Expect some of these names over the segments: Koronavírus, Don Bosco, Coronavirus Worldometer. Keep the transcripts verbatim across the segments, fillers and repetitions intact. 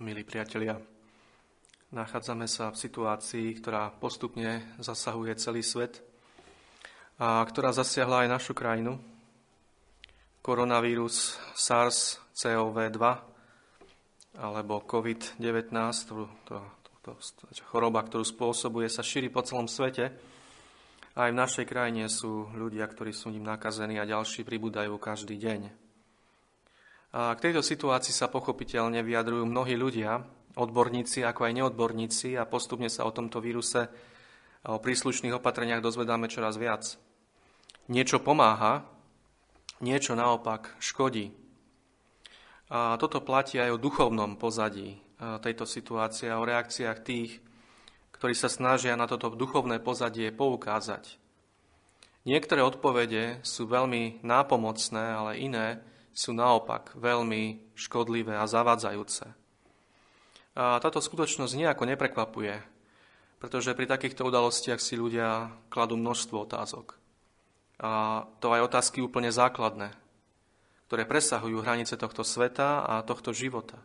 milí priatelia. Nachádzame sa v situácii, ktorá postupne zasahuje celý svet a ktorá zasiahla aj našu krajinu. Koronavírus SARS-cé o vé dva alebo COVID devätnásť, choroba, ktorú spôsobuje, sa šíri po celom svete. Aj v našej krajine sú ľudia, ktorí sú ním nakazení a ďalší pribúdajú každý deň. A k tejto situácii sa pochopiteľne vyjadrujú mnohí ľudia, odborníci ako aj neodborníci, a postupne sa o tomto víruse a o príslušných opatreniach dozvedáme čoraz viac. Niečo pomáha, niečo naopak škodí. A toto platí aj o duchovnom pozadí tejto situácie a o reakciách tých, ktorí sa snažia na toto duchovné pozadie poukázať. Niektoré odpovede sú veľmi nápomocné, ale iné sú naopak veľmi škodlivé a zavádzajúce. A táto skutočnosť nejako neprekvapuje, pretože pri takýchto udalostiach si ľudia kladú množstvo otázok. A to aj otázky úplne základné, ktoré presahujú hranice tohto sveta a tohto života.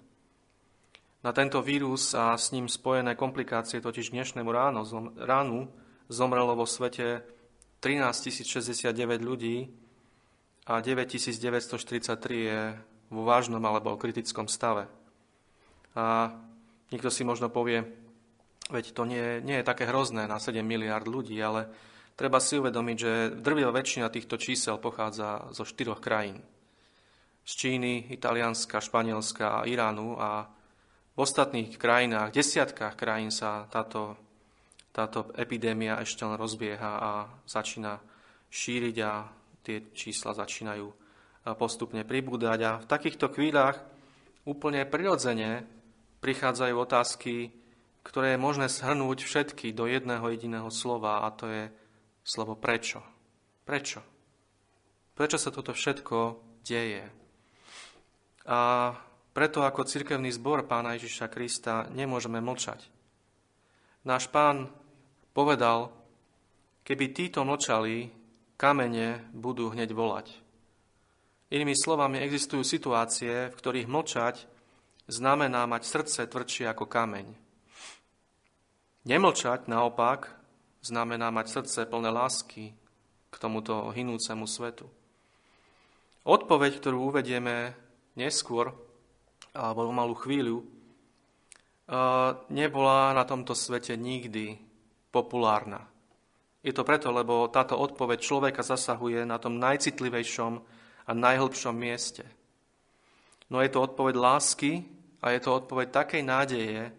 Na tento vírus a s ním spojené komplikácie totiž dnešnému ráno, ránu zomrelo vo svete trinásťtisícšesťdesiatdeväť ľudí, a deväťtisícdeväťstoštyridsaťtri je vo vážnom alebo kritickom stave. A niekto si možno povie, veď to nie, nie je také hrozné na sedem miliárd ľudí, ale treba si uvedomiť, že drvivá väčšina týchto čísel pochádza zo štyroch krajín. Z Číny, Italianska, Španielska a Iránu, a v ostatných krajinách, desiatkách krajín sa táto, táto epidémia ešte len rozbieha a začína šíriť a tie čísla začínajú postupne pribúdať. A v takýchto chvíľach úplne prirodzene prichádzajú otázky, ktoré je možné shrnúť všetky do jedného jediného slova, a to je slovo prečo. Prečo? Prečo sa toto všetko deje? A preto ako cirkevný zbor Pána Ježiša Krista nemôžeme mlčať. Náš Pán povedal, keby títo mlčali, kamene budú hneď volať. Inými slovami, existujú situácie, v ktorých mlčať znamená mať srdce tvrdšie ako kameň. Nemlčať naopak znamená mať srdce plné lásky k tomuto hynúcemu svetu. Odpoveď, ktorú uvedieme neskôr, alebo malú chvíľu, nebola na tomto svete nikdy populárna. Je to preto, lebo táto odpoveď človeka zasahuje na tom najcitlivejšom a najhlbšom mieste. No je to odpoveď lásky a je to odpoveď takej nádeje,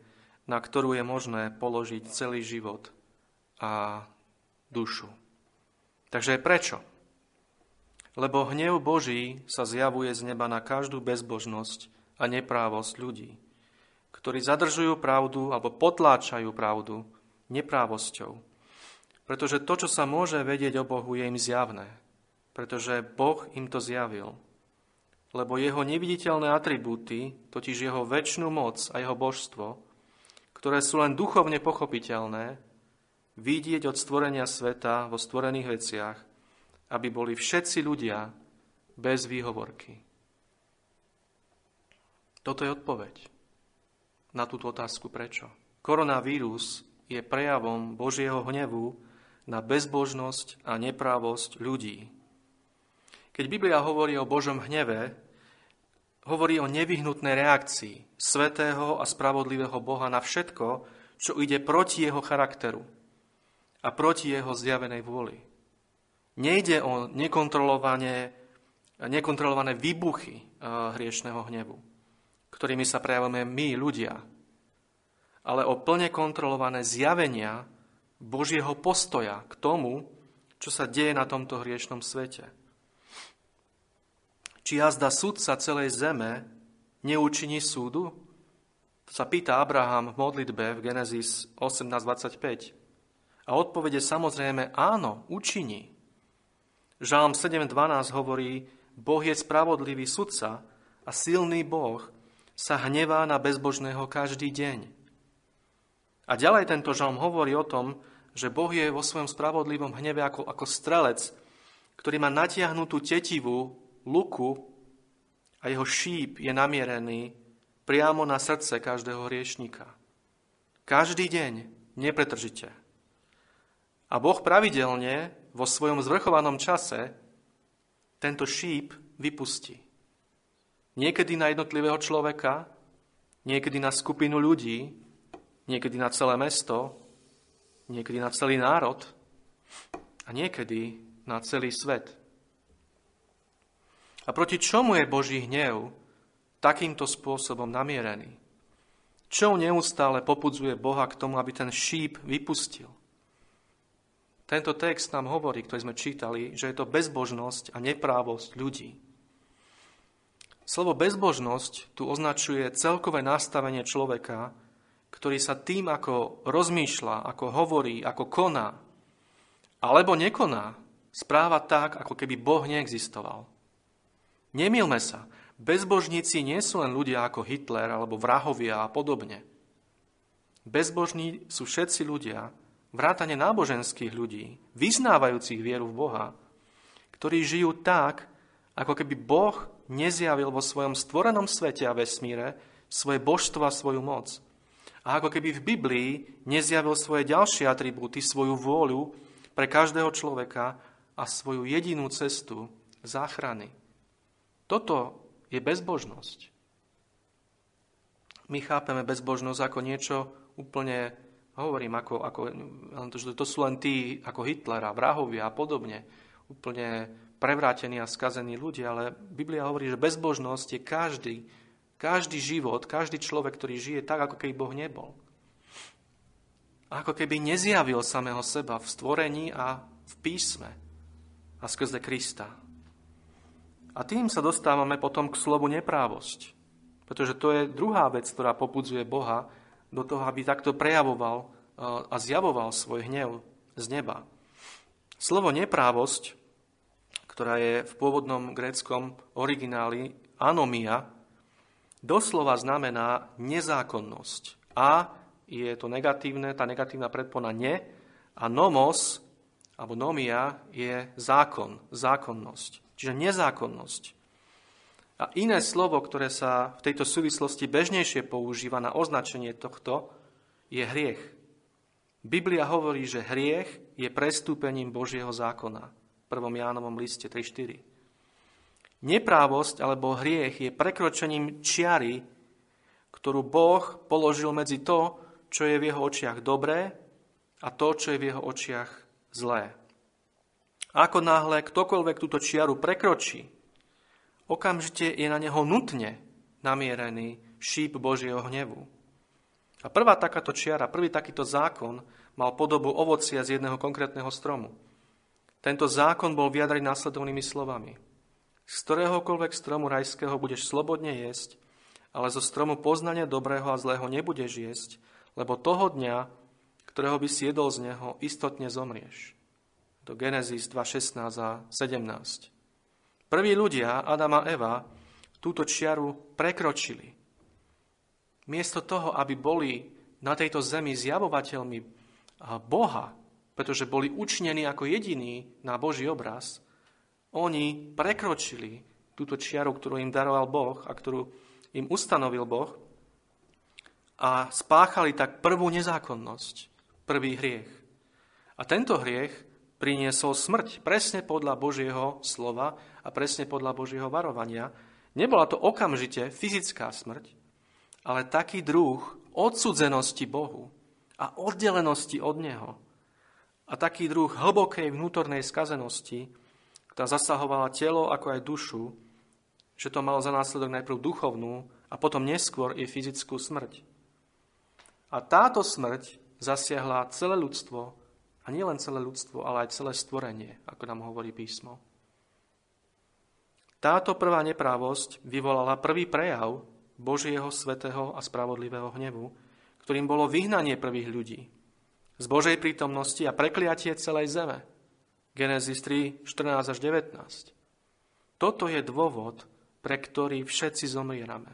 na ktorú je možné položiť celý život a dušu. Takže prečo? Lebo hnev Boží sa zjavuje z neba na každú bezbožnosť a neprávosť ľudí, ktorí zadržujú pravdu alebo potláčajú pravdu neprávosťou. Pretože to, čo sa môže vedieť o Bohu, je im zjavné. Pretože Boh im to zjavil. Lebo jeho neviditeľné atribúty, totiž jeho večnú moc a jeho božstvo, ktoré sú len duchovne pochopiteľné, vidieť od stvorenia sveta vo stvorených veciach, aby boli všetci ľudia bez výhovorky. Toto je odpoveď na túto otázku prečo. Koronavírus je prejavom Božieho hnevu na bezbožnosť a neprávosť ľudí. Keď Biblia hovorí o Božom hneve, hovorí o nevyhnutnej reakcii svätého a spravodlivého Boha na všetko, čo ide proti jeho charakteru a proti jeho zjavenej vôli. Nejde o nekontrolované, nekontrolované výbuchy hriešného hnevu, ktorými sa prejavujeme my, ľudia, ale o plne kontrolované zjavenia Božieho postoja k tomu, čo sa deje na tomto hriešnom svete. Či jazda sudca celej zeme neučiní súdu? To sa pýta Abraham v modlitbe v Genesis osemnásť dvadsaťpäť. A odpovede samozrejme áno, učiní. Žalm sedem dvanásť hovorí, Boh je spravodlivý sudca a silný Boh sa hnevá na bezbožného každý deň. A ďalej tento žalm hovorí o tom, že Boh je vo svojom spravodlivom hneve ako, ako strelec, ktorý má natiahnutú tetivu, luku, a jeho šíp je namierený priamo na srdce každého hriešníka. Každý deň, nepretržite. A Boh pravidelne vo svojom zvrchovanom čase tento šíp vypustí. Niekedy na jednotlivého človeka, niekedy na skupinu ľudí, niekedy na celé mesto, niekedy na celý národ a niekedy na celý svet. A proti čomu je Boží hnev takýmto spôsobom namierený? Čo neustále popudzuje Boha k tomu, aby ten šíp vypustil? Tento text nám hovorí, ktorý sme čítali, že je to bezbožnosť a neprávosť ľudí. Slovo bezbožnosť tu označuje celkové nastavenie človeka, ktorý sa tým, ako rozmýšľa, ako hovorí, ako koná, alebo nekoná, správa tak, ako keby Boh neexistoval. Nemýlme sa. Bezbožníci nie sú len ľudia ako Hitler alebo vrahovia a podobne. Bezbožní sú všetci ľudia, vrátane náboženských ľudí, vyznávajúcich vieru v Boha, ktorí žijú tak, ako keby Boh nezjavil vo svojom stvorenom svete a vesmíre svoje božstvo a svoju moc. A ako keby v Biblii nezjavil svoje ďalšie atribúty, svoju vôľu pre každého človeka a svoju jedinú cestu záchrany. Toto je bezbožnosť. My chápeme bezbožnosť ako niečo úplne, hovorím, ako, ako, to sú len tí ako Hitlera, vrahovia a podobne, úplne prevrátení a skazení ľudia, ale Biblia hovorí, že bezbožnosť je každý, každý život, každý človek, ktorý žije tak, ako keby Boh nebol. Ako keby nezjavil samého seba v stvorení a v písme a skrze Krista. A tým sa dostávame potom k slovu neprávosť. Pretože to je druhá vec, ktorá popudzuje Boha do toho, aby takto prejavoval a zjavoval svoj hnev z neba. Slovo neprávosť, ktorá je v pôvodnom gréckom origináli anomia, doslova znamená nezákonnosť. A je to negatívne, tá negatívna predpona ne, a nomos, alebo nomia, je zákon, zákonnosť. Čiže nezákonnosť. A iné slovo, ktoré sa v tejto súvislosti bežnejšie používa na označenie tohto, je hriech. Biblia hovorí, že hriech je prestúpením Božieho zákona. V prvom Jánovom liste tri štyri. Neprávosť alebo hriech je prekročením čiary, ktorú Boh položil medzi to, čo je v jeho očiach dobré a to, čo je v jeho očiach zlé. Ako náhle ktokoľvek túto čiaru prekročí, okamžite je na neho nutne namierený šíp Božieho hnevu. A prvá takáto čiara, prvý takýto zákon mal podobu ovocia z jedného konkrétneho stromu. Tento zákon bol vyjadrený následovnými slovami. Z ktoréhokoľvek stromu rajského budeš slobodne jesť, ale zo stromu poznania dobrého a zlého nebudeš jesť, lebo toho dňa, ktorého by si jedol z neho, istotne zomrieš. Do Genesis dva šestnásť a sedemnásť. Prví ľudia, Adam a Eva, túto čiaru prekročili. Miesto toho, aby boli na tejto zemi zjavovateľmi Boha, pretože boli učnení ako jediní na Boží obraz, oni prekročili túto čiaru, ktorú im daroval Boh a ktorú im ustanovil Boh a spáchali tak prvú nezákonnosť, prvý hriech. A tento hriech priniesol smrť presne podľa Božieho slova a presne podľa Božieho varovania. Nebola to okamžite fyzická smrť, ale taký druh odsudzenosti Bohu a oddelenosti od Neho. A taký druh hlbokej vnútornej skazenosti, ktorá zasahovala telo ako aj dušu, že to malo za následok najprv duchovnú a potom neskôr i fyzickú smrť. A táto smrť zasiahla celé ľudstvo, a nie len celé ľudstvo, ale aj celé stvorenie, ako nám hovorí písmo. Táto prvá neprávosť vyvolala prvý prejav Božieho svätého a spravodlivého hnevu, ktorým bolo vyhnanie prvých ľudí z Božej prítomnosti a prekliatie celej zeme. Genesis tri štrnásť až devätnásť. Toto je dôvod, pre ktorý všetci zomierame.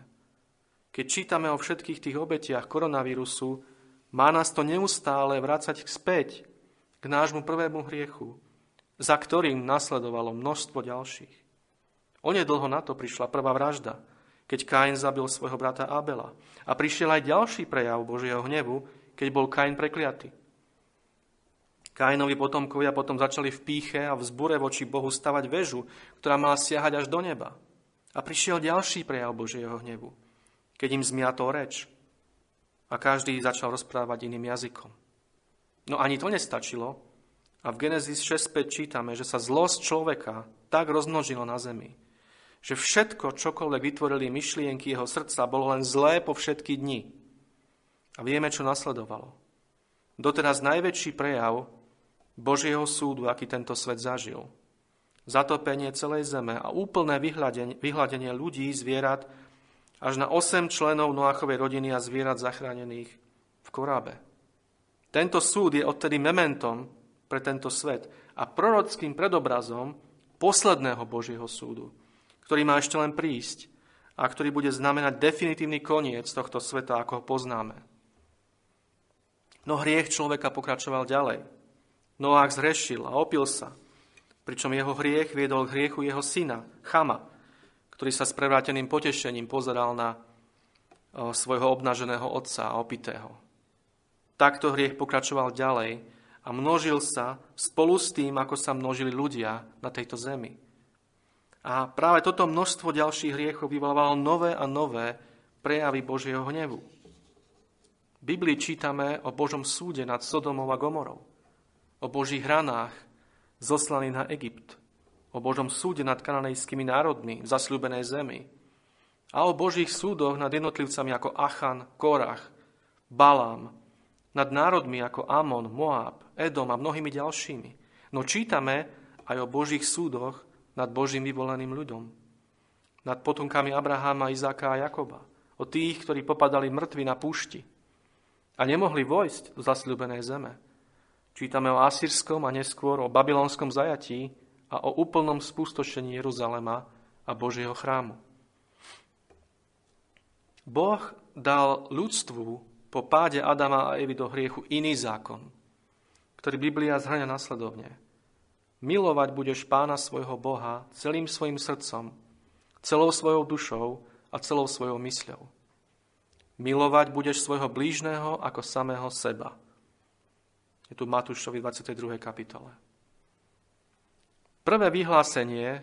Keď čítame o všetkých tých obetiach koronavírusu, má nás to neustále vrácať späť k nášmu prvému hriechu, za ktorým nasledovalo množstvo ďalších. Onedlho na to prišla prvá vražda, keď Kain zabil svojho brata Abela. A prišiel aj ďalší prejav Božieho hnevu, keď bol Kain prekliatý. Kainovi potomkovia potom začali v pýche a v zbure voči Bohu stavať väžu, ktorá mala siahať až do neba. A prišiel ďalší prejav Božieho hnevu, keď im zmiatol reč. A každý začal rozprávať iným jazykom. No ani to nestačilo. A v Genesis šesť päť čítame, že sa zlosť človeka tak rozmnožilo na zemi, že všetko, čokoľvek vytvorili myšlienky jeho srdca, bolo len zlé po všetky dni. A vieme, čo nasledovalo. Doteraz najväčší prejav Božieho súdu, aký tento svet zažil. Zatopenie celej zeme a úplné vyhľadenie, vyhľadenie ľudí, zvierat, až na osem členov Noachovej rodiny a zvierat zachránených v Korábe. Tento súd je odtedy mementom pre tento svet a prorockým predobrazom posledného Božieho súdu, ktorý má ešte len prísť a ktorý bude znamenať definitívny koniec tohto sveta, ako ho poznáme. No hriech človeka pokračoval ďalej. Noach zhrešil a opil sa, pričom jeho hriech viedol k hriechu jeho syna, Chama, ktorý sa s prevráteným potešením pozeral na svojho obnaženého otca a opitého. Takto hriech pokračoval ďalej a množil sa spolu s tým, ako sa množili ľudia na tejto zemi. A práve toto množstvo ďalších hriechov vyvolávalo nové a nové prejavy Božieho hnevu. V Biblii čítame o Božom súde nad Sodomou a Gomorou, o Božích hranách zoslaných na Egypt, o Božom súde nad kananejskými národmi v zasľúbenej zemi a o Božích súdoch nad jednotlivcami ako Achan, Korach, Balám, nad národmi ako Amon, Moab, Edom a mnohými ďalšími. No čítame aj o Božích súdoch nad Božím vyvoleným ľuďom, nad potomkami Abraháma, Izáka a Jakoba, o tých, ktorí popadali mŕtvi na púšti a nemohli vojsť do zasľúbenej zeme. Čítame o asýrskom a neskôr o babylonskom zajatí a o úplnom spustošení Jeruzalema a Božieho chrámu. Boh dal ľudstvu po páde Adama a Evy do hriechu iný zákon, ktorý Biblia zhrňa nasledovne. Milovať budeš Pána svojho Boha celým svojim srdcom, celou svojou dušou a celou svojou mysľou. Milovať budeš svojho blížneho ako samého seba. Je tu Matúšovi dvadsiatej druhej kapitole. Prvé vyhlásenie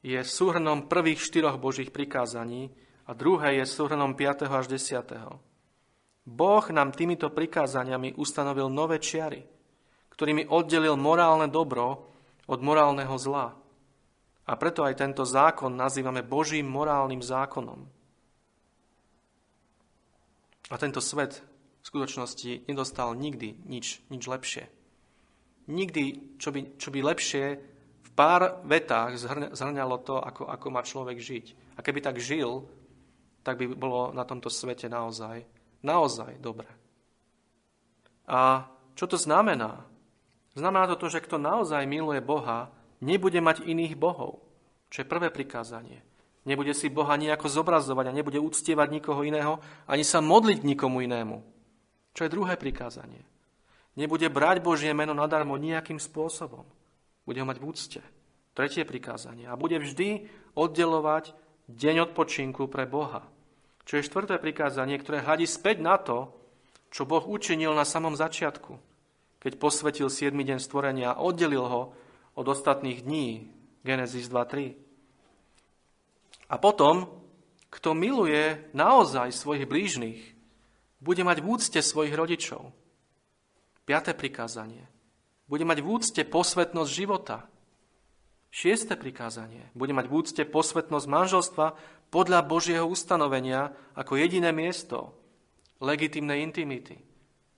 je súhrnom prvých štyroch Božích prikázaní a druhé je súhrnom piateho až desiateho Boh nám týmito prikázaniami ustanovil nové čiary, ktorými oddelil morálne dobro od morálneho zla. A preto aj tento zákon nazývame Božím morálnym zákonom. A tento svet v skutočnosti nedostal nikdy nič, nič lepšie. Nikdy, čo by, čo by lepšie v pár vetách zhrňalo to, ako, ako má človek žiť. A keby tak žil, tak by bolo na tomto svete naozaj, naozaj dobre. A čo to znamená? Znamená to to, že kto naozaj miluje Boha, nebude mať iných bohov, čo je prvé prikázanie. Nebude si Boha nejako zobrazovať a nebude uctievať nikoho iného, ani sa modliť nikomu inému, čo je druhé prikázanie. Nebude brať Božie meno nadarmo nejakým spôsobom. Bude ho mať v úcte, tretie prikázanie. A bude vždy oddelovať deň odpočinku pre Boha, čo je štvrté prikázanie, ktoré hľadí späť na to, čo Boh učinil na samom začiatku, keď posvetil siedmy deň stvorenia a oddelil ho od ostatných dní, Genesis dva tri. A potom, kto miluje naozaj svojich blížnych, bude mať v úcte svojich rodičov. Piaté prikázanie. Bude mať v úcte posvetnosť života. Šieste prikázanie. Bude mať v úcte posvetnosť manželstva podľa Božieho ustanovenia ako jediné miesto legitímnej intimity,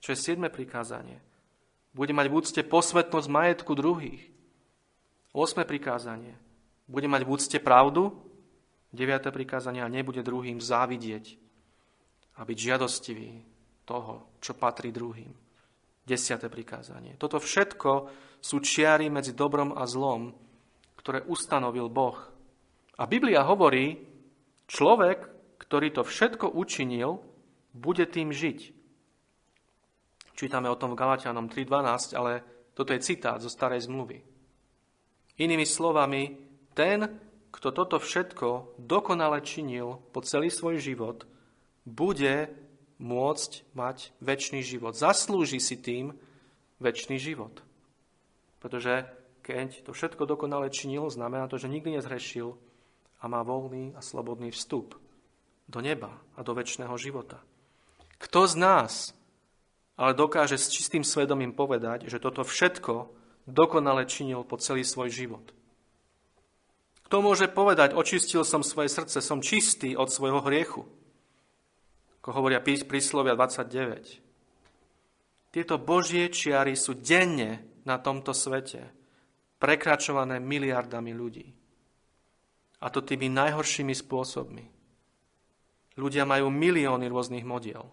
čo je siedme prikázanie. Bude mať v úcte posvetnosť majetku druhých. Osme prikázanie. Bude mať v úcte pravdu. Deviate prikázanie. A nebude druhým závidieť a byť žiadostivý toho, čo patrí druhým. Desiate prikázanie. Toto všetko sú čiary medzi dobrom a zlom, ktoré ustanovil Boh. A Biblia hovorí, človek, ktorý to všetko učinil, bude tým žiť. Čítame o tom v Galatianom tri dvanásť, ale toto je citát zo Starej zmluvy. Inými slovami, ten, kto toto všetko dokonale činil po celý svoj život, bude môcť mať večný život. Zaslúži si tým večný život. Pretože keď to všetko dokonale činil, znamená to, že nikdy nezhrešil a má voľný a slobodný vstup do neba a do večného života. Kto z nás ale dokáže s čistým svedomím povedať, že toto všetko dokonale činil po celý svoj život? Kto môže povedať, očistil som svoje srdce, som čistý od svojho hriechu? Ako hovoria príslovia dvadsaťdeväť. Tieto Božie čiary sú denne na tomto svete prekračované miliardami ľudí. A to tými najhoršími spôsobmi. Ľudia majú milióny rôznych modiel,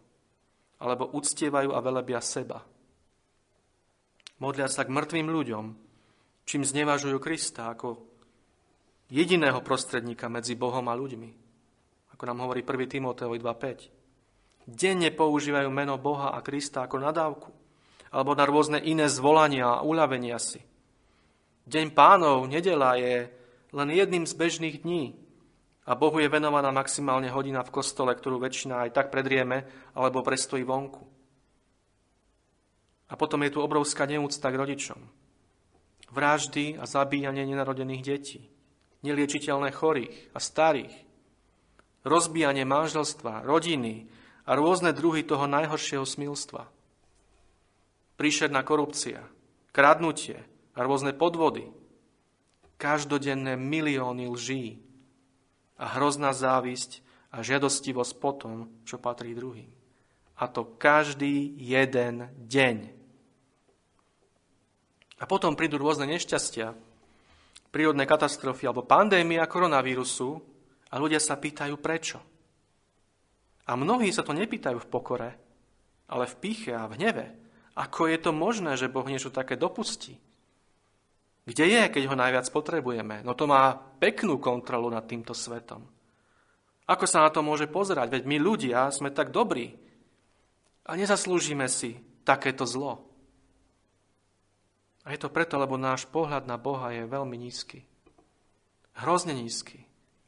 alebo uctievajú a velebia seba. Modlia sa k mŕtvým ľuďom, čím znevažujú Krista ako jediného prostredníka medzi Bohom a ľuďmi. Ako nám hovorí prvý Timoteovi dva päť. Denne používajú meno Boha a Krista ako nadávku alebo na rôzne iné zvolania a uľavenia si. Deň Pánov, nedeľa, je len jedným z bežných dní a Bohu je venovaná maximálne hodina v kostole, ktorú väčšina aj tak predrieme alebo prestojí vonku. A potom je tu obrovská neúcta k rodičom. Vraždy a zabíjanie nenarodených detí, neliečiteľné chorých a starých, rozbijanie manželstva, rodiny a rôzne druhy toho najhoršieho smilstva. Príšerná korupcia, kradnutie a rôzne podvody, každodenné milióny lží a hrozná závisť a žiadostivosť po tom, čo patrí druhým. A to každý jeden deň. A potom prídu rôzne nešťastia, prírodné katastrofy alebo pandémia koronavírusu a ľudia sa pýtajú prečo. A mnohí sa to nepýtajú v pokore, ale v pýche a v hneve. Ako je to možné, že Boh niečo také dopustí? Kde je, keď ho najviac potrebujeme? No to má peknú kontrolu nad týmto svetom. Ako sa na to môže pozerať? Veď my ľudia sme tak dobrí a nezaslúžime si takéto zlo. A je to preto, lebo náš pohľad na Boha je veľmi nízky. Hrozne nízky.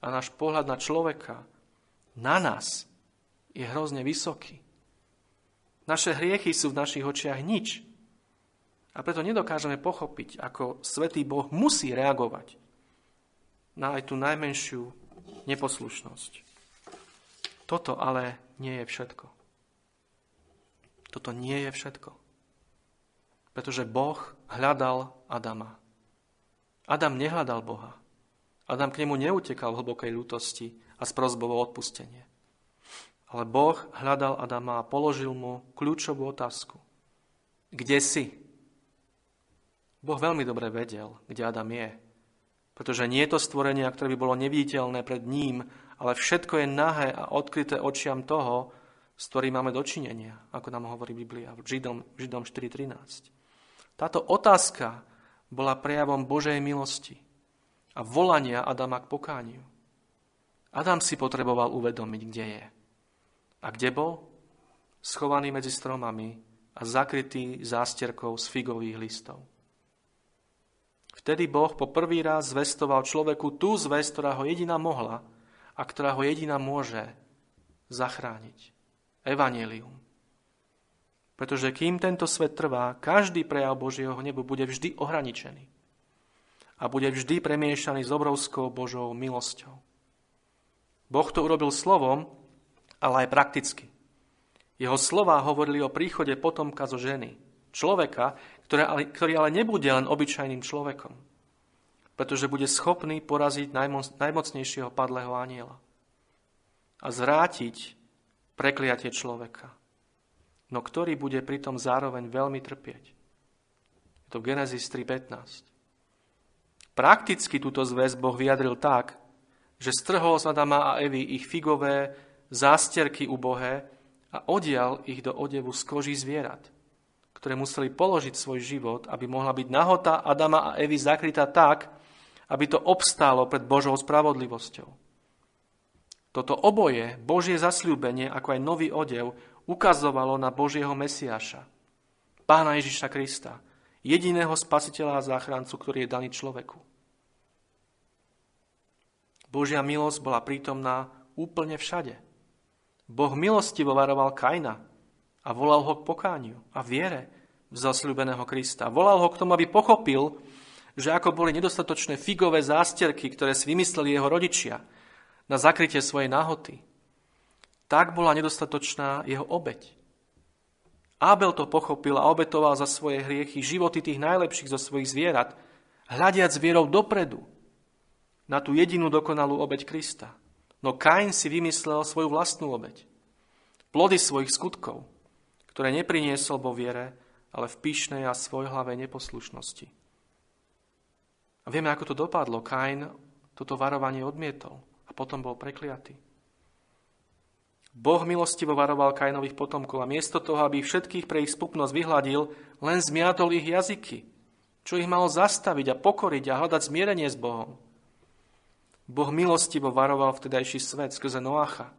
A náš pohľad na človeka, na nás, je hrozne vysoký. Naše hriechy sú v našich očiach nič. A preto nedokážeme pochopiť, ako svätý Boh musí reagovať na aj tú najmenšiu neposlušnosť. Toto ale nie je všetko. Toto nie je všetko. Pretože Boh hľadal Adama. Adam nehľadal Boha. Adam k nemu neutekal v hlbokej ľútosti a s prosbou o odpustenie. Ale Boh hľadal Adama a položil mu kľúčovú otázku. Kde si? Boh veľmi dobre vedel, kde Adam je. Pretože nie je to stvorenie, ktoré by bolo neviditeľné pred ním, ale všetko je nahé a odkryté očiam toho, s ktorým máme dočinenia, ako nám hovorí Biblia v Židom, Židom štyri trinásť. Táto otázka bola prejavom Božej milosti a volania Adama k pokániu. Adam si potreboval uvedomiť, kde je. A kde bol? Schovaný medzi stromami a zakrytý zástierkou z figových listov. Vtedy Boh po prvý raz zvestoval človeku tú zvesť, ktorá ho jediná mohla a ktorá ho jediná môže zachrániť. Evanjelium. Pretože kým tento svet trvá, každý prejav Božieho hnebu bude vždy ohraničený a bude vždy premiešaný s obrovskou Božou milosťou. Boh to urobil slovom, ale aj prakticky. Jeho slová hovorili o príchode potomka zo ženy, človeka, ale, ktorý ale nebude len obyčajným človekom, pretože bude schopný poraziť najmoc, najmocnejšieho padlého anjela a zvrátiť prekliatie človeka, no ktorý bude pritom zároveň veľmi trpieť. Je to v Genesis tri pätnásť. Prakticky túto zväz Boh vyjadril tak, že strhol z Adama a Evy ich figové zástierky ubohé a odial ich do odevu z koží zvierat, ktoré museli položiť svoj život, aby mohla byť nahota Adama a Evy zakrytá tak, aby to obstálo pred Božou spravodlivosťou. Toto oboje, Božie zasľúbenie, ako aj nový odev, ukazovalo na Božieho Mesiáša, Pána Ježiša Krista, jediného spasiteľa a záchrancu, ktorý je daný človeku. Božia milosť bola prítomná úplne všade. Boh milostivo varoval Kaina a volal ho k pokániu a viere v zasľúbeného Krista. Volal ho k tomu, aby pochopil, že ako boli nedostatočné figové zástierky, ktoré si vymysleli jeho rodičia na zakrytie svojej nahoty, tak bola nedostatočná jeho obeť. Ábel to pochopil a obetoval za svoje hriechy životy tých najlepších zo svojich zvierat, hľadiac vierou dopredu na tú jedinú dokonalú obeť Krista. No Kain si vymyslel svoju vlastnú obeť. Plody svojich skutkov, ktoré nepriniesol vo viere, ale v pyšnej a svojhlavej neposlušnosti. A vieme, ako to dopadlo. Kain toto varovanie odmietol a potom bol prekliatý. Boh milostivo varoval Kainových potomkov a miesto toho, aby všetkých pre ich spupnosť vyhladil, len zmiatol ich jazyky, čo ich malo zastaviť a pokoriť a hľadať zmierenie s Bohom. Boh milostivo varoval vtedajší svet skrze Noacha,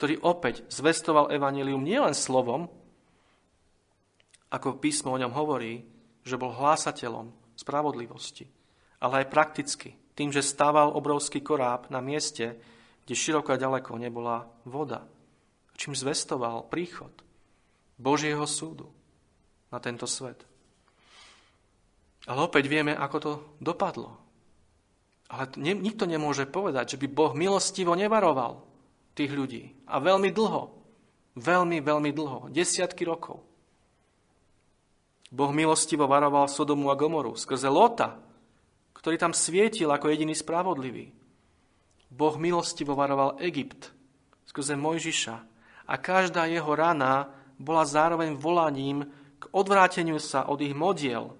ktorý opäť zvestoval evanjelium nielen slovom, ako písmo o ňom hovorí, že bol hlásateľom spravodlivosti, ale aj prakticky, tým, že stával obrovský koráb na mieste, kde široko a ďaleko nebola voda, čím zvestoval príchod Božieho súdu na tento svet. Ale opäť vieme, ako to dopadlo. Ale ne, nikto nemôže povedať, že by Boh milostivo nevaroval tých ľudí. A veľmi dlho, veľmi, veľmi dlho, desiatky rokov. Boh milostivo varoval Sodomu a Gomoru skrze Lota, ktorý tam svietil ako jediný spravodlivý. Boh milostivo varoval Egypt skrze Mojžiša a každá jeho rana bola zároveň volaním k odvráteniu sa od ich modiel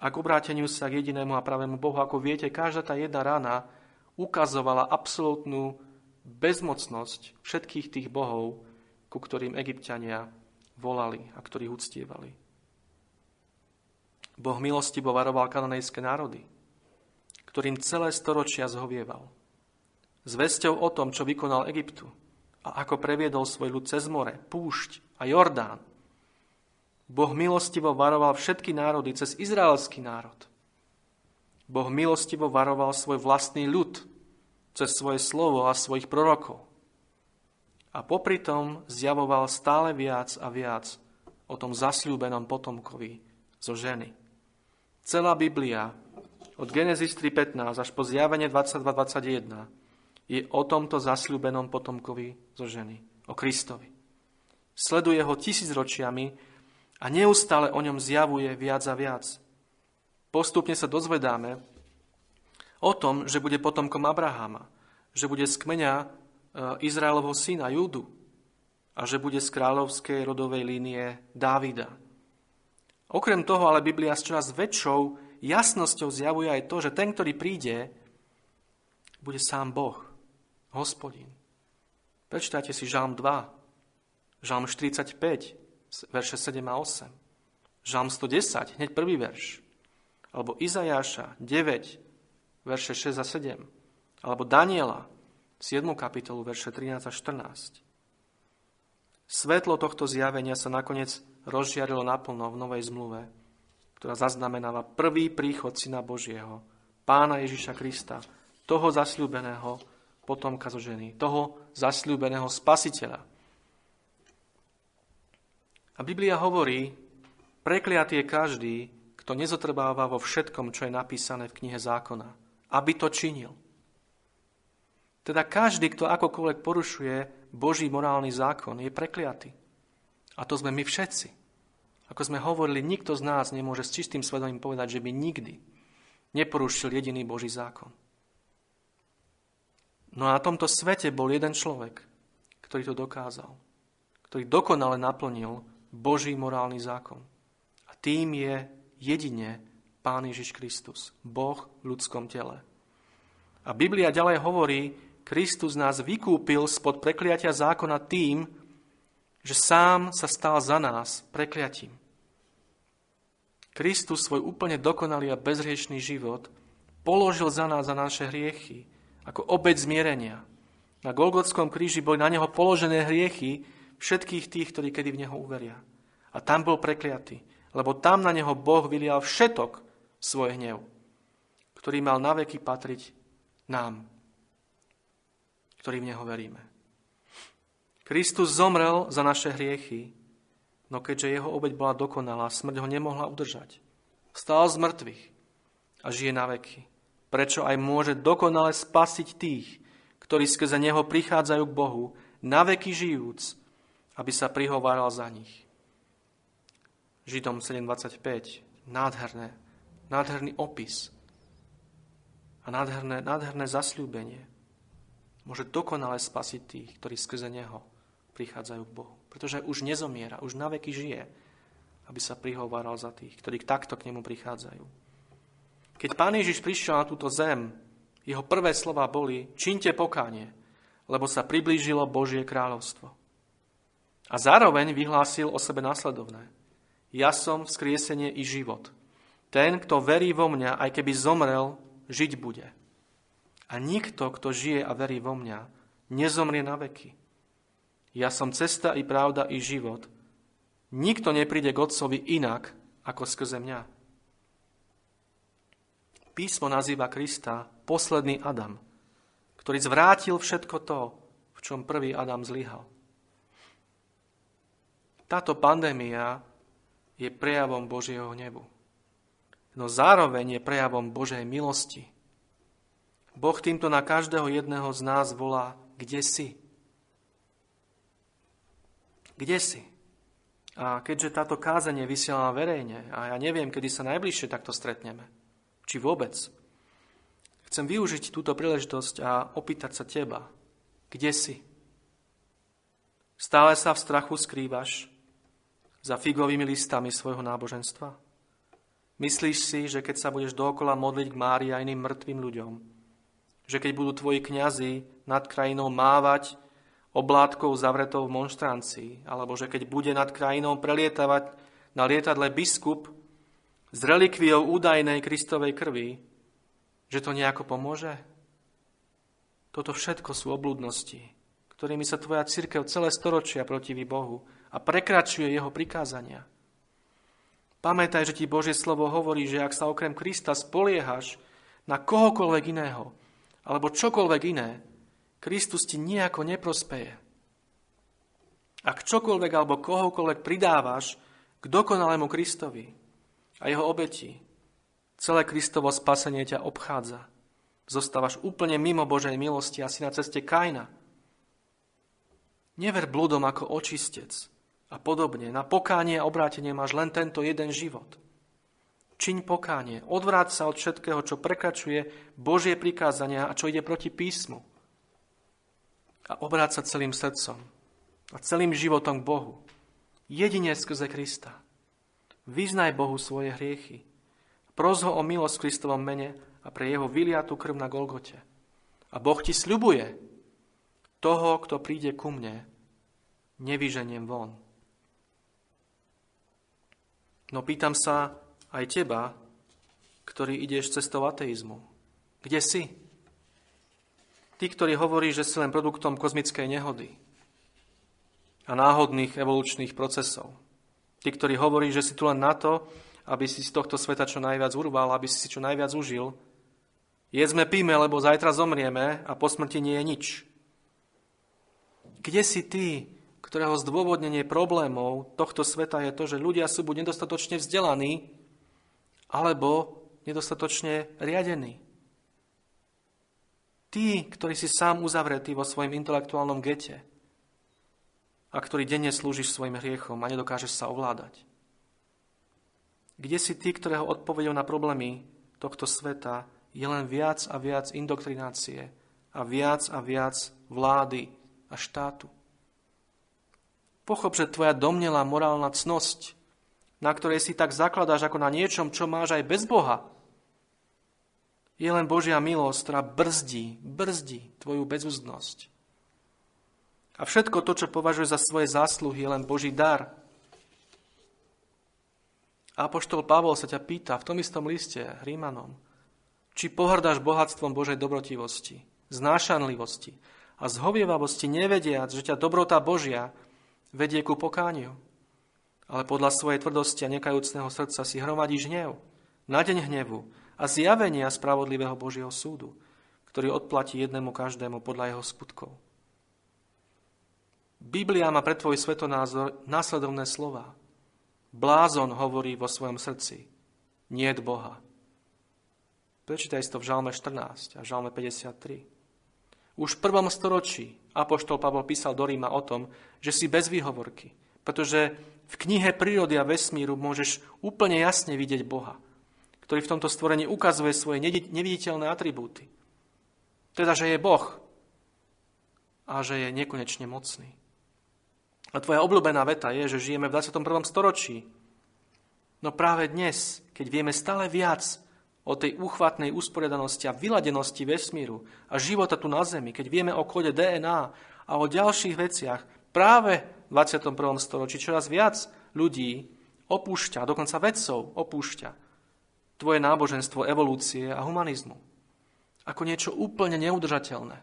a k obráteniu sa k jedinému a pravému Bohu. Ako viete, každá tá jedna rana ukazovala absolútnu bezmocnosť všetkých tých bohov, ku ktorým Egypťania volali a ktorých uctievali. Boh milostivo varoval kananejské národy, ktorým celé storočia zhovieval. Zvesťou o tom, čo vykonal Egyptu a ako previedol svoj ľud cez more, púšť a Jordán. Boh milostivo varoval všetky národy cez izraelský národ. Boh milostivo varoval svoj vlastný ľud cez svoje slovo a svojich prorokov. A popri tom zjavoval stále viac a viac o tom zasľúbenom potomkovi zo ženy. Celá Biblia od Genesis tri pätnásť až po Zjavenie dvadsaťdva dvadsaťjeden je o tomto zasľúbenom potomkovi zo ženy, o Kristovi. Sleduje ho tisícročiami a neustále o ňom zjavuje viac a viac. Postupne sa dozvedáme o tom, že bude potomkom Abraháma, že bude z kmeňa Izraelovho syna Júdu a že bude z kráľovskej rodovej línie Dávida. Okrem toho ale Biblia s čoraz väčšou jasnosťou zjavuje aj to, že ten, ktorý príde, bude sám Boh, Hospodin. Prečítajte si Žalm dva, Žalm štyridsaťpäť, verše sedem a osem, Žalm stodesať, hneď prvý verš, alebo Izajáša deväť, verše šesť a sedem, alebo Daniela, siedmu kapitolu, verše trinásť a štrnásť. Svetlo tohto zjavenia sa nakoniec rozžiarilo naplno v Novej zmluve, ktorá zaznamenáva prvý príchod Syna Božieho, Pána Ježiša Krista, toho zasľúbeného potomka zo ženy, toho zasľúbeného spasiteľa. A Biblia hovorí, prekliatý je každý, kto nezotrbáva vo všetkom, čo je napísané v knihe zákona, aby to činil. Teda každý, kto akokoľvek porušuje Boží morálny zákon, je prekliatý. A to sme my všetci. Ako sme hovorili, nikto z nás nemôže s čistým svedomím povedať, že by nikdy neporušil jediný Boží zákon. No a na tomto svete bol jeden človek, ktorý to dokázal, ktorý dokonale naplnil Boží morálny zákon. A tým je jedine Pán Ježiš Kristus, Boh v ľudskom tele. A Biblia ďalej hovorí, Kristus nás vykúpil spod prekliatia zákona tým, že sám sa stal za nás prekliatím. Kristus svoj úplne dokonalý a bezhriešný život položil za nás, za naše hriechy, ako obeť zmierenia. Na Golgotskom kríži boli na neho položené hriechy všetkých tých, ktorí kedy v neho uveria. A tam bol prekliatý, lebo tam na neho Boh vylial všetok svoj hnev, ktorý mal naveky patriť nám, ktorí v Neho veríme. Kristus zomrel za naše hriechy, no keďže Jeho obeť bola dokonalá, smrť Ho nemohla udržať. Vstal z mŕtvych a žije na veky. Prečo aj môže dokonale spasiť tých, ktorí skrze Neho prichádzajú k Bohu, na veky žijúc, aby sa prihováral za nich. Židom sedem dvadsaťpäť, nádherné, nádherný opis a nádherné, nádherné zasľúbenie. Môže dokonale spasiť tých, ktorí skrze Neho prichádzajú k Bohu. Pretože už nezomiera, už na veky žije, aby sa prihováral za tých, ktorí takto k Nemu prichádzajú. Keď Pán Ježiš prišiel na túto zem, Jeho prvé slova boli: čiňte pokánie, lebo sa priblížilo Božie kráľovstvo. A zároveň vyhlásil o sebe nasledovné: ja som vzkriesenie i život. Ten, kto verí vo mňa, aj keby zomrel, žiť bude. A nikto, kto žije a verí vo mňa, nezomrie na veky. Ja som cesta i pravda i život. Nikto nepríde k Otcovi inak, ako skrze mňa. Písmo nazýva Krista posledný Adam, ktorý zvrátil všetko to, v čom prvý Adam zlyhal. Táto pandémia je prejavom Božieho hnevu, no zároveň je prejavom Božej milosti. Boh týmto na každého jedného z nás volá: kde si? Kde si? A keďže táto kázeň je vysielaná verejne, a ja neviem, kedy sa najbližšie takto stretneme, či vôbec, chcem využiť túto príležitosť a opýtať sa teba: kde si? Stále sa v strachu skrývaš za figovými listami svojho náboženstva? Myslíš si, že keď sa budeš dookola modliť k Márii a iným mŕtvým ľuďom, že keď budú tvoji kňazi nad krajinou mávať oblátkou zavretou v monštrancii, alebo že keď bude nad krajinou prelietavať na lietadle biskup s relikviou údajnej Kristovej krvi, že to nejako pomôže? Toto všetko sú oblúdnosti, ktorými sa tvoja cirkev celé storočia protiví Bohu a prekračuje Jeho prikázania. Pamätaj, že ti Božie slovo hovorí, že ak sa okrem Krista spoliehaš na kohokoľvek iného, alebo čokoľvek iné, Kristus ti nejako neprospeje. Ak čokoľvek alebo kohokoľvek pridávaš k dokonalému Kristovi a Jeho obeti, celé Kristovo spasenie ťa obchádza. Zostávaš úplne mimo Božej milosti a si na ceste Kaina. Never bludom ako očistec a podobne. Na pokánie a obrátenie máš len tento jeden život. Čiň pokánie, odvráť sa od všetkého, čo prekračuje Božie prikázania a čo ide proti písmu. A obráť sa celým srdcom a celým životom k Bohu. Jedine skrze Krista. Vyznaj Bohu svoje hriechy. Pros Ho o milosť v Kristovom mene a pre Jeho vyliatú krv na Golgote. A Boh ti sľubuje: toho, kto príde ku mne, nevyženiem von. No pýtam sa aj teba, ktorý ideš cestou ateizmu: kde si? Ty, ktorý hovoríš, že si len produktom kozmickej nehody a náhodných evolučných procesov. Ty, ktorý hovoríš, že si tu len na to, aby si z tohto sveta čo najviac urval, aby si si čo najviac užil. Jedzme, píme, lebo zajtra zomrieme a po smrti nie je nič. Kde si ty, ktorého zdôvodnenie problémov tohto sveta je to, že ľudia sú buď nedostatočne vzdelaní, alebo nedostatočne riadený. Ty, ktorý si sám uzavretý vo svojom intelektuálnom gete a ktorý denne slúžiš svojim hriechom a nedokážeš sa ovládať. Kde si ty, ktorého odpovedou na problémy tohto sveta je len viac a viac indoktrinácie a viac a viac vlády a štátu? Pochop, že tvoja domnelá morálna cnosť, na ktorej si tak zakladáš ako na niečom, čo máš aj bez Boha, je len Božia milosť, ktorá brzdí, brzdí tvoju bezúzdnosť. A všetko to, čo považuje za svoje zásluhy, je len Boží dar. Apoštol Pavol sa ťa pýta v tom istom liste Rímanom, či pohrdáš bohatstvom Božej dobrotivosti, znášanlivosti a zhovievavosti, nevediac, že ťa dobrota Božia vedie ku pokániu. Ale podľa svojej tvrdosti a nekajúcneho srdca si hromadíš hnev na deň hnevu a zjavenia spravodlivého Božieho súdu, ktorý odplatí jednému každému podľa jeho skutkov. Biblia má pre tvoj svetonázor následovné slova. Blázon hovorí vo svojom srdci, niet Boha. Prečítaj si to v Žalme štrnásť a v Žalme päťdesiattri. Už v prvom storočí apoštol Pavol písal do Ríma o tom, že si bez výhovorky, pretože v knihe prírody a vesmíru môžeš úplne jasne vidieť Boha, ktorý v tomto stvorení ukazuje svoje neviditeľné atribúty. Teda, že je Boh a že je nekonečne mocný. A tvoja obľúbená veta je, že žijeme v dvadsiatom prvom storočí. No práve dnes, keď vieme stále viac o tej úchvatnej usporiadanosti a vyladenosti vesmíru a života tu na Zemi, keď vieme o kóde dé en á a o ďalších veciach, práve v dvadsiatom prvom storočí čoraz viac ľudí opúšťa, dokonca vedcov opúšťa tvoje náboženstvo evolúcie a humanizmu ako niečo úplne neudržateľné.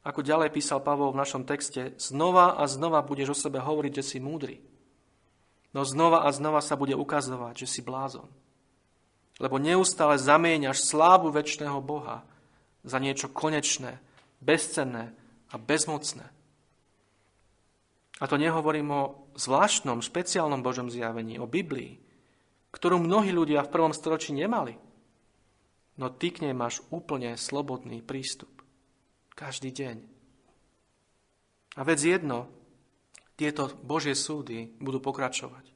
Ako ďalej písal Pavol v našom texte, znova a znova budeš o sebe hovoriť, že si múdry. No znova a znova sa bude ukazovať, že si blázon. Lebo neustále zamieňaš slávu večného Boha za niečo konečné, bezcenné a bezmocné. A to nehovorím o zvláštnom, špeciálnom Božom zjavení, o Biblii, ktorú mnohí ľudia v prvom storočí nemali. No ty k nej máš úplne slobodný prístup. Každý deň. A vec jedno, tieto Božie súdy budú pokračovať.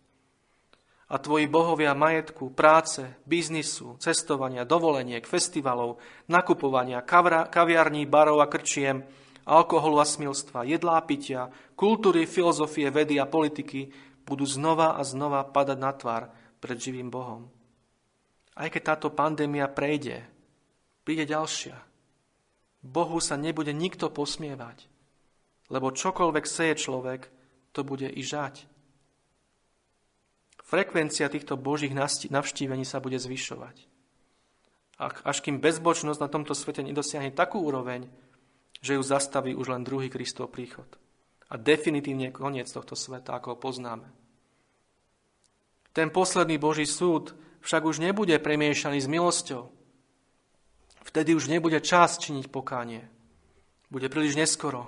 A tvoji bohovia majetku, práce, biznisu, cestovania, dovoleniek, festivalov, nakupovania, kavra, kaviarní, barov a krčiem, alkoholu a smilstva, jedlá a pitia, kultúry, filozofie, vedy a politiky budú znova a znova padať na tvár pred živým Bohom. Aj keď táto pandémia prejde, príde ďalšia. Bohu sa nebude nikto posmievať, lebo čokoľvek seje človek, to bude i žať. Frekvencia týchto božích navštívení sa bude zvyšovať. Až kým bezbožnosť na tomto svete nedosiahne takú úroveň, že ju zastaví už len druhý Kristov príchod. A definitívne koniec tohto sveta, ako ho poznáme. Ten posledný boží súd však už nebude premiešaný s milosťou. Vtedy už nebude čas činiť pokánie. Bude príliš neskoro.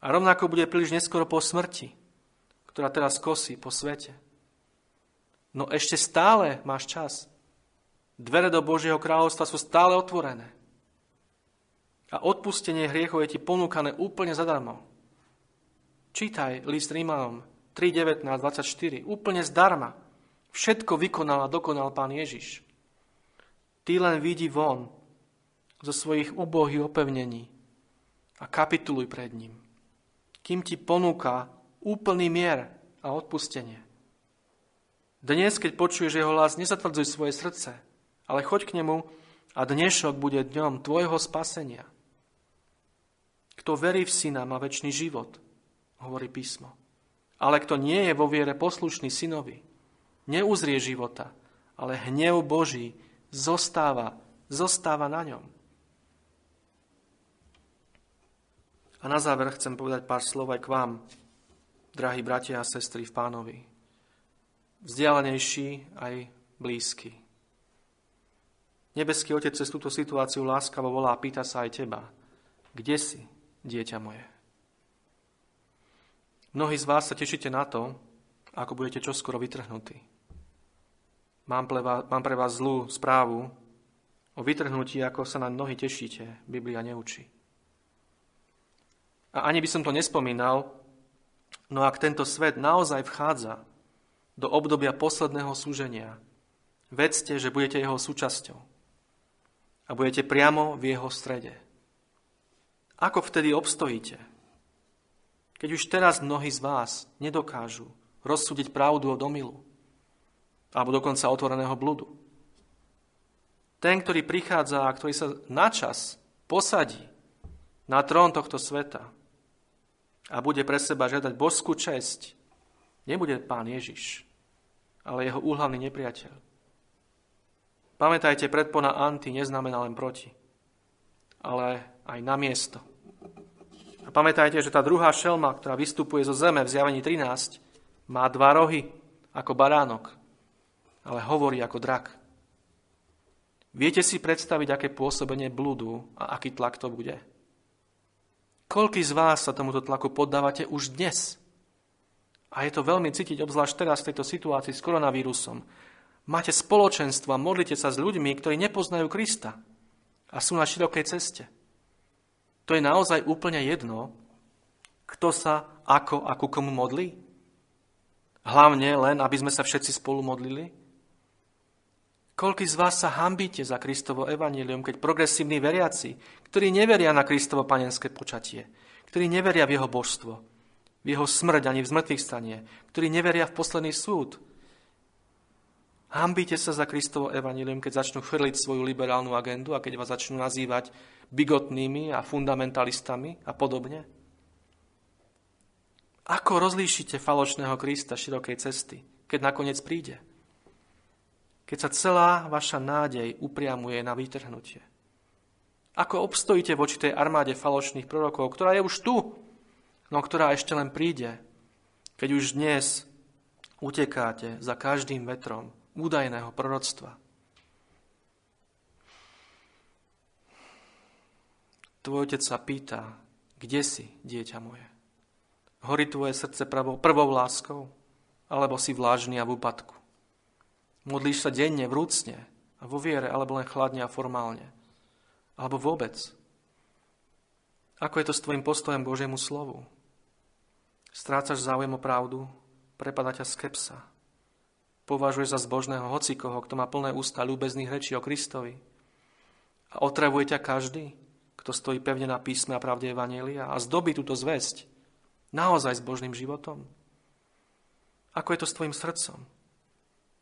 A rovnako bude príliš neskoro po smrti, ktorá teraz kosí po svete. No ešte stále máš čas. Dvere do Božieho kráľovstva sú stále otvorené. A odpustenie hriechov je ti ponúkané úplne zadarmo. Čítaj list Rímanom tri devätnásť dvadsaťštyri. Úplne zdarma. Všetko vykonal a dokonal Pán Ježiš. Ty len vyjdi von zo svojich ubohých opevnení a kapituluj pred ním, kým ti ponúka úplný mier a odpustenie. Dnes, keď počuješ jeho hlas, nezatvrdzuj svoje srdce, ale choď k nemu a dnešok bude dňom tvojho spasenia. Kto verí v syna, má večný život, hovorí písmo. Ale kto nie je vo viere poslušný synovi, neuzrie života, ale hnev Boží zostáva, zostáva na ňom. A na záver chcem povedať pár slov aj k vám, drahí bratia a sestry v Pánovi. Vzdialenejší aj blízky. Nebeský Otec cez túto situáciu láskavo volá a pýta sa aj teba. Kde si, dieťa moje? Mnohí z vás sa tešíte na to, ako budete čoskoro vytrhnutí. Mám pre vás, mám pre vás zlú správu. O vytrhnutí, ako sa na mnohí tešíte, Biblia neučí. A ani by som to nespomínal, no ak tento svet naozaj vchádza do obdobia posledného súženia, vedzte, že budete jeho súčasťou a budete priamo v jeho strede. Ako vtedy obstojíte? Keď už teraz mnohí z vás nedokážu rozsúdiť pravdu od omylu alebo dokonca otvoreného bludu. Ten, ktorý prichádza a ktorý sa načas posadí na trón tohto sveta a bude pre seba žiadať božskú česť, nebude Pán Ježiš, ale jeho úhlavný nepriateľ. Pamätajte, predpona anti neznamená len proti, ale aj na miesto. A pamätajte, že tá druhá šelma, ktorá vystupuje zo zeme v Zjavení trinásť, má dva rohy ako baránok, ale hovorí ako drak. Viete si predstaviť, aké pôsobenie blúdu a aký tlak to bude? Koľký z vás sa tomuto tlaku poddávate už dnes? A je to veľmi cítiť, obzvlášť teraz v tejto situácii s koronavírusom. Máte spoločenstvo a modlite sa s ľuďmi, ktorí nepoznajú Krista a sú na širokej ceste. To je naozaj úplne jedno, kto sa ako a ku komu modlí? Hlavne len, aby sme sa všetci spolu modlili? Koľký z vás sa hanbíte za Kristovo evanjelium, keď progresívni veriaci, ktorí neveria na Kristovo panenské počatie, ktorí neveria v jeho božstvo, v jeho smrť ani v zmrtvých stanie, ktorí neveria v posledný súd, hanbíte sa za Kristovo evanjelium, keď začnú chrliť svoju liberálnu agendu a keď vás začnú nazývať bigotnými a fundamentalistami a podobne? Ako rozlíšite falošného Krista širokej cesty, keď nakoniec príde? Keď sa celá vaša nádej upriamuje na vytrhnutie? Ako obstojíte voči tej armáde falošných prorokov, ktorá je už tu, no ktorá ešte len príde, keď už dnes utekáte za každým vetrom údajného proroctva? Tvoj otec sa pýta, kde si, dieťa moje? Horí tvoje srdce pravou, prvou láskou, alebo si vlážny a v úpadku? Modlíš sa denne, vrúcne a vo viere, alebo len chladne a formálne? Alebo vôbec? Ako je to s tvojim postojom k Božiemu slovu? Strácaš záujem o pravdu, prepadá ťa skepsa. Považuješ za zbožného hocikoho, kto má plné ústa ľúbezných rečí o Kristovi. A otravuje ťa každý, kto stojí pevne na písme a pravde evanjelia a zdobí túto zvesť naozaj s Božným životom? Ako je to s tvojim srdcom?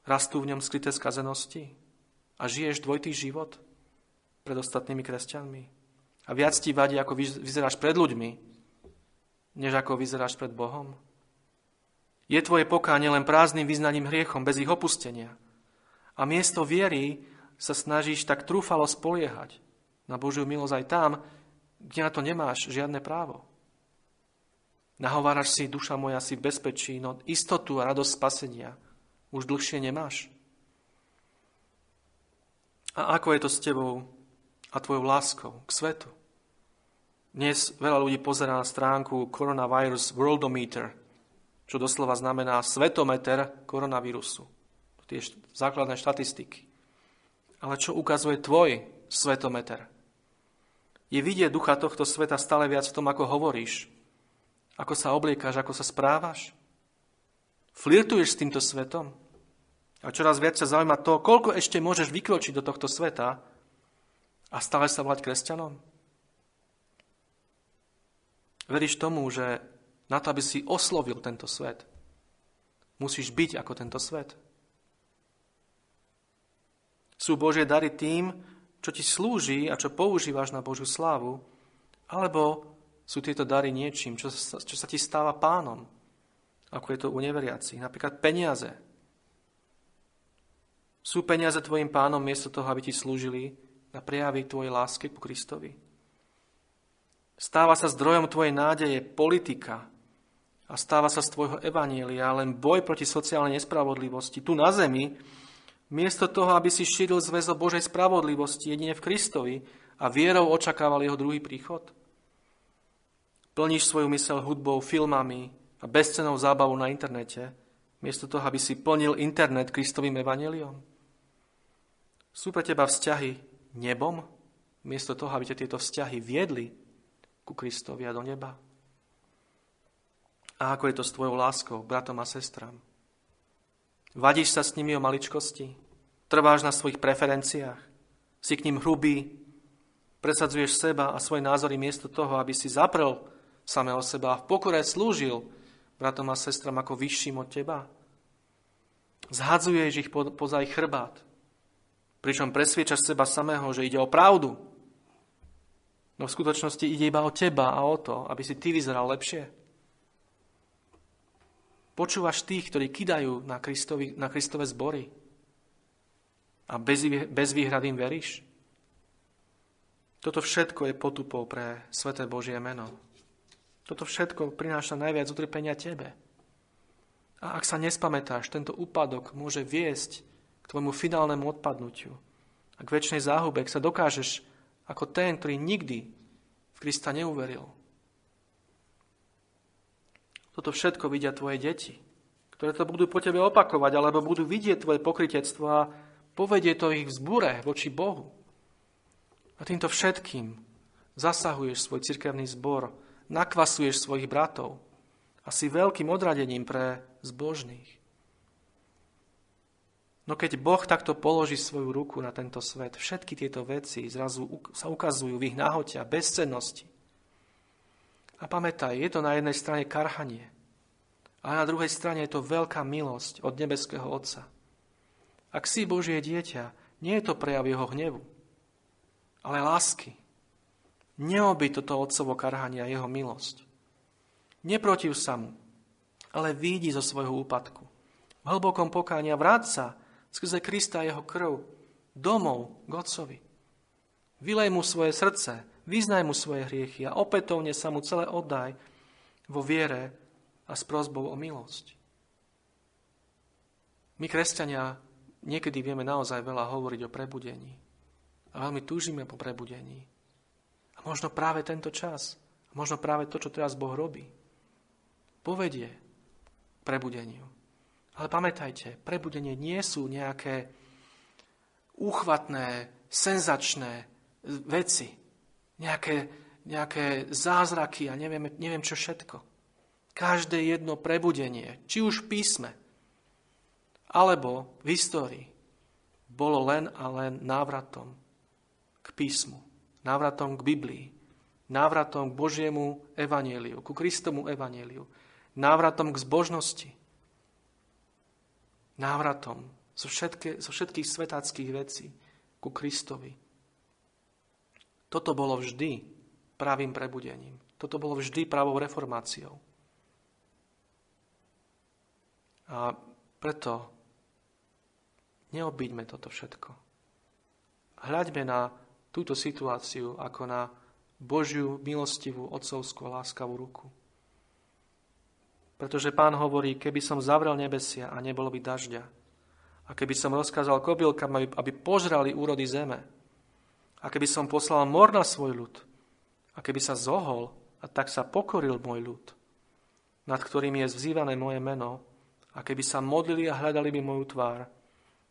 Rastú v ňom skryté skazenosti? A žiješ dvojitý život pred ostatnými kresťanmi? A viac ti vadí, ako vyzeráš pred ľuďmi, než ako vyzeráš pred Bohom? Je tvoje pokánie len prázdnym vyznaním hriechom, bez ich opustenia? A miesto viery sa snažíš tak trúfalo spoliehať na Božiu milosť aj tam, kde na to nemáš žiadne právo? Nahováraš si, duša moja, si v bezpečí, no istotu a radosť spasenia už dlhšie nemáš? A ako je to s tebou a tvojou láskou k svetu? Dnes veľa ľudí pozerá na stránku Coronavirus Worldometer, čo doslova znamená svetometer koronavírusu. To je základné štatistiky. Ale čo ukazuje tvoj svetometer? Je vidieť ducha tohto sveta stále viac v tom, ako hovoríš, ako sa obliekáš, ako sa správaš? Flirtuješ s týmto svetom? A čoraz viac sa zaujíma to, koľko ešte môžeš vykročiť do tohto sveta a stále sa volať kresťanom? Veríš tomu, že na to, aby si oslovil tento svet, musíš byť ako tento svet? Sú Božie dary tým, čo ti slúži a čo používaš na Božiu slávu, alebo sú tieto dary niečím, čo sa, čo sa ti stáva pánom, ako je to u neveriacich? Napríklad peniaze. Sú peniaze tvojim pánom miesto toho, aby ti slúžili na prejavy tvojej lásky ku Kristovi? Stáva sa zdrojom tvojej nádeje politika a stáva sa z tvojho evanielia len boj proti sociálnej nespravodlivosti tu na zemi, miesto toho, aby si šíril zväz o Božej spravodlivosti jedine v Kristovi a vierou očakával jeho druhý príchod? Plníš svoju myseľ hudbou, filmami a bezcennou zábavu na internete, miesto toho, aby si plnil internet Kristovým evanjeliom? Sú pre teba vzťahy nebom, miesto toho, aby ťa tieto vzťahy viedli ku Kristovi a do neba? A ako je to s tvojou láskou, bratom a sestram? Vadíš sa s nimi o maličkosti? Trváš na svojich preferenciách? Si k ním hrubý? Presadzuješ seba a svoje názory miesto toho, aby si zaprel samého seba a v pokore slúžil bratom a sestram ako vyšším od teba? Zhadzuješ ich poza ich chrbát, pričom presviedčaš seba samého, že ide o pravdu. No v skutočnosti ide iba o teba a o to, aby si ty vyzeral lepšie. Počúvaš tých, ktorí kidajú na, Kristovi, na Kristove zbory a bez, bez výhrad im veríš? Toto všetko je potupou pre Sväté Božie meno. Toto všetko prináša najviac utrpenia tebe. A ak sa nespamätáš, tento úpadok môže viesť k tvojmu finálnemu odpadnutiu a k večnej záhube, ak sa dokážeš ako ten, ktorý nikdy v Krista neuveril. Toto všetko vidia tvoje deti, ktoré to budú po tebe opakovať, alebo budú vidieť tvoje pokrytectvo a povedie to ich vzbure voči Bohu. A týmto všetkým zasahuješ svoj cirkevný zbor, nakvasuješ svojich bratov a si veľkým odradením pre zbožných. No keď Boh takto položí svoju ruku na tento svet, všetky tieto veci zrazu sa ukazujú v ich nahote a bezcennosti. A pamätaj, je to na jednej strane karhanie, ale na druhej strane je to veľká milosť od nebeského Otca. Ak si Božie dieťa, nie je to prejav jeho hnevu, ale lásky. Neobi toto Otcovo karhanie a jeho milosť. Neprotiv sa mu, ale výjdi zo svojho úpadku. V hlbokom pokáni a vráť sa skrze Krista a jeho krv domov k Otcovi. Vylej mu svoje srdce, vyznaj mu svoje hriechy a opätovne sa mu celé oddaj vo viere a s prosbou o milosť. My, kresťania, niekedy vieme naozaj veľa hovoriť o prebudení a veľmi túžime po prebudení. A možno práve tento čas, možno práve to, čo teraz Boh robí, povedie k prebudeniu. Ale pamätajte, prebudenie nie sú nejaké úchvatné, senzačné veci, nejaké, nejaké zázraky a neviem, neviem čo všetko. Každé jedno prebudenie, či už v písme, alebo v histórii, bolo len a len návratom k písmu, návratom k Biblii, návratom k Božiemu evanjeliu, ku Kristovu evanjeliu, návratom k zbožnosti, návratom zo, všetké, zo všetkých svetáckých vecí ku Kristovi. Toto bolo vždy pravým prebudením. Toto bolo vždy pravou reformáciou. A preto neobíďme toto všetko. Hľaďme na túto situáciu ako na Božiu milostivú otcovskú láskavú ruku. Pretože Pán hovorí, keby som zavrel nebesia a nebolo by dažďa, a keby som rozkázal kobylkám, aby, aby požrali úrody zeme, a keby som poslal mor na svoj ľud, a keby sa zohol, a tak sa pokoril môj ľud, nad ktorým je vzývané moje meno, a keby sa modlili a hľadali by moju tvár,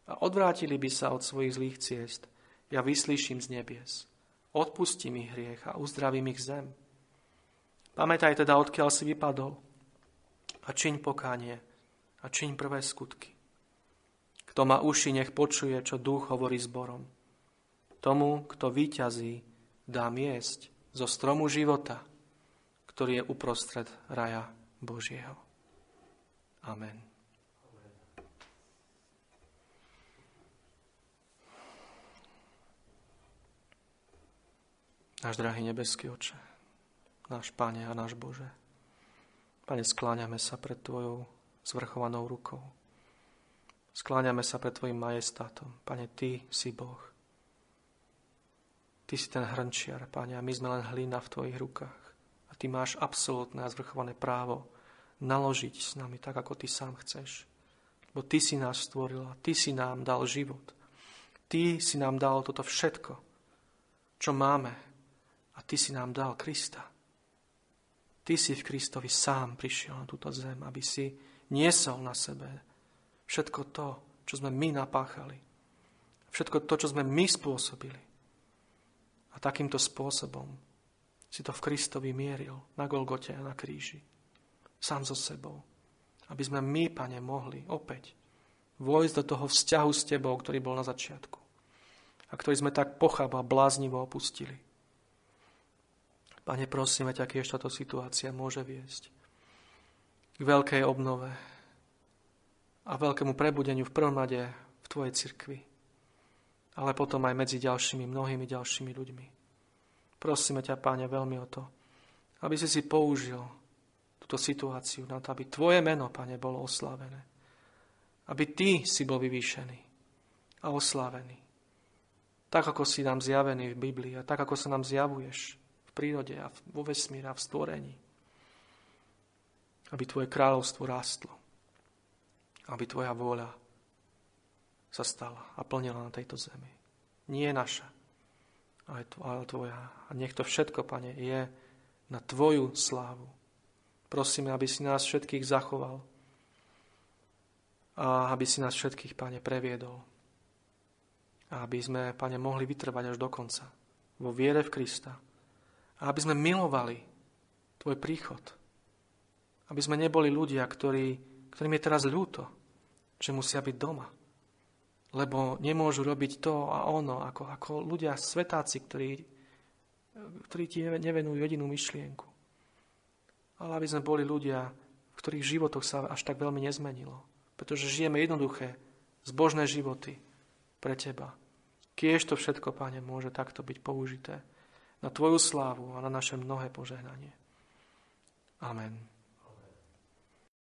a odvrátili by sa od svojich zlých ciest, ja vyslíším z nebies, odpustím ich hriech a uzdravím ich zem. Pamätaj teda, odkiaľ si vypadol, a čiň pokánie a čiň prvé skutky. Kto má uši, nech počuje, čo duch hovorí zborom. Tomu, kto víťazí, dám jesť zo stromu života, ktorý je uprostred raja Božieho. Amen. Amen. Náš drahý nebeský Oče, náš Pane a náš Bože, Pane, skláňame sa pred Tvojou zvrchovanou rukou. Skláňame sa pred Tvojim majestátom. Pane, Ty si Boh. Ty si ten hrnčiar, Pane, a my sme len hlina v Tvojich rukách. A Ty máš absolútne a zvrchované právo naložiť s nami tak, ako Ty sám chceš. Lebo Ty si nás stvorila, Ty si nám dal život. Ty si nám dal toto všetko, čo máme. A Ty si nám dal Krista. Ty si v Kristovi sám prišiel na túto zem, aby si niesol na sebe všetko to, čo sme my napáchali. Všetko to, čo sme my spôsobili. A takýmto spôsobom si to v Kristovi mieril na Golgote a na kríži. Sám so sebou. Aby sme my, Pane, mohli opäť vojsť do toho vzťahu s Tebou, ktorý bol na začiatku. A ktorý sme tak pochabo a bláznivo opustili. Pane, prosíme ťa, keď táto situácia môže viesť k veľkej obnove a veľkému prebudeniu v prvom rade v Tvojej cirkvi, ale potom aj medzi ďalšími, mnohými ďalšími ľuďmi. Prosíme ťa, Pane, veľmi o to, aby si si použil túto situáciu na to, aby Tvoje meno, Pane, bolo oslávené. Aby Ty si bol vyvýšený a oslávený. Tak, ako si nám zjavený v Biblii a tak, ako sa nám zjavuješ prírode a vo vesmíre a v stvorení. Aby Tvoje kráľovstvo rástlo. Aby Tvoja vôľa sa stala a plnila na tejto zemi. nie naša, ale Tvoja. A nech to všetko, Pane, je na Tvoju slávu. Prosíme, aby si nás všetkých zachoval a aby si nás všetkých, Pane, previedol. A aby sme, Pane, mohli vytrvať až do konca vo viere v Krista. A aby sme milovali Tvoj príchod. Aby sme neboli ľudia, ktorí, ktorým je teraz ľúto, že musia byť doma. Lebo nemôžu robiť to a ono, ako, ako ľudia svetáci, ktorí, ktorí ti nevenujú jedinú myšlienku. Ale aby sme boli ľudia, v ktorých životoch sa až tak veľmi nezmenilo. Pretože žijeme jednoduché, zbožné životy pre Teba. Kiež to všetko, Pane, môže takto byť použité na Tvoju slávu a na naše mnohé požehnanie. Amen.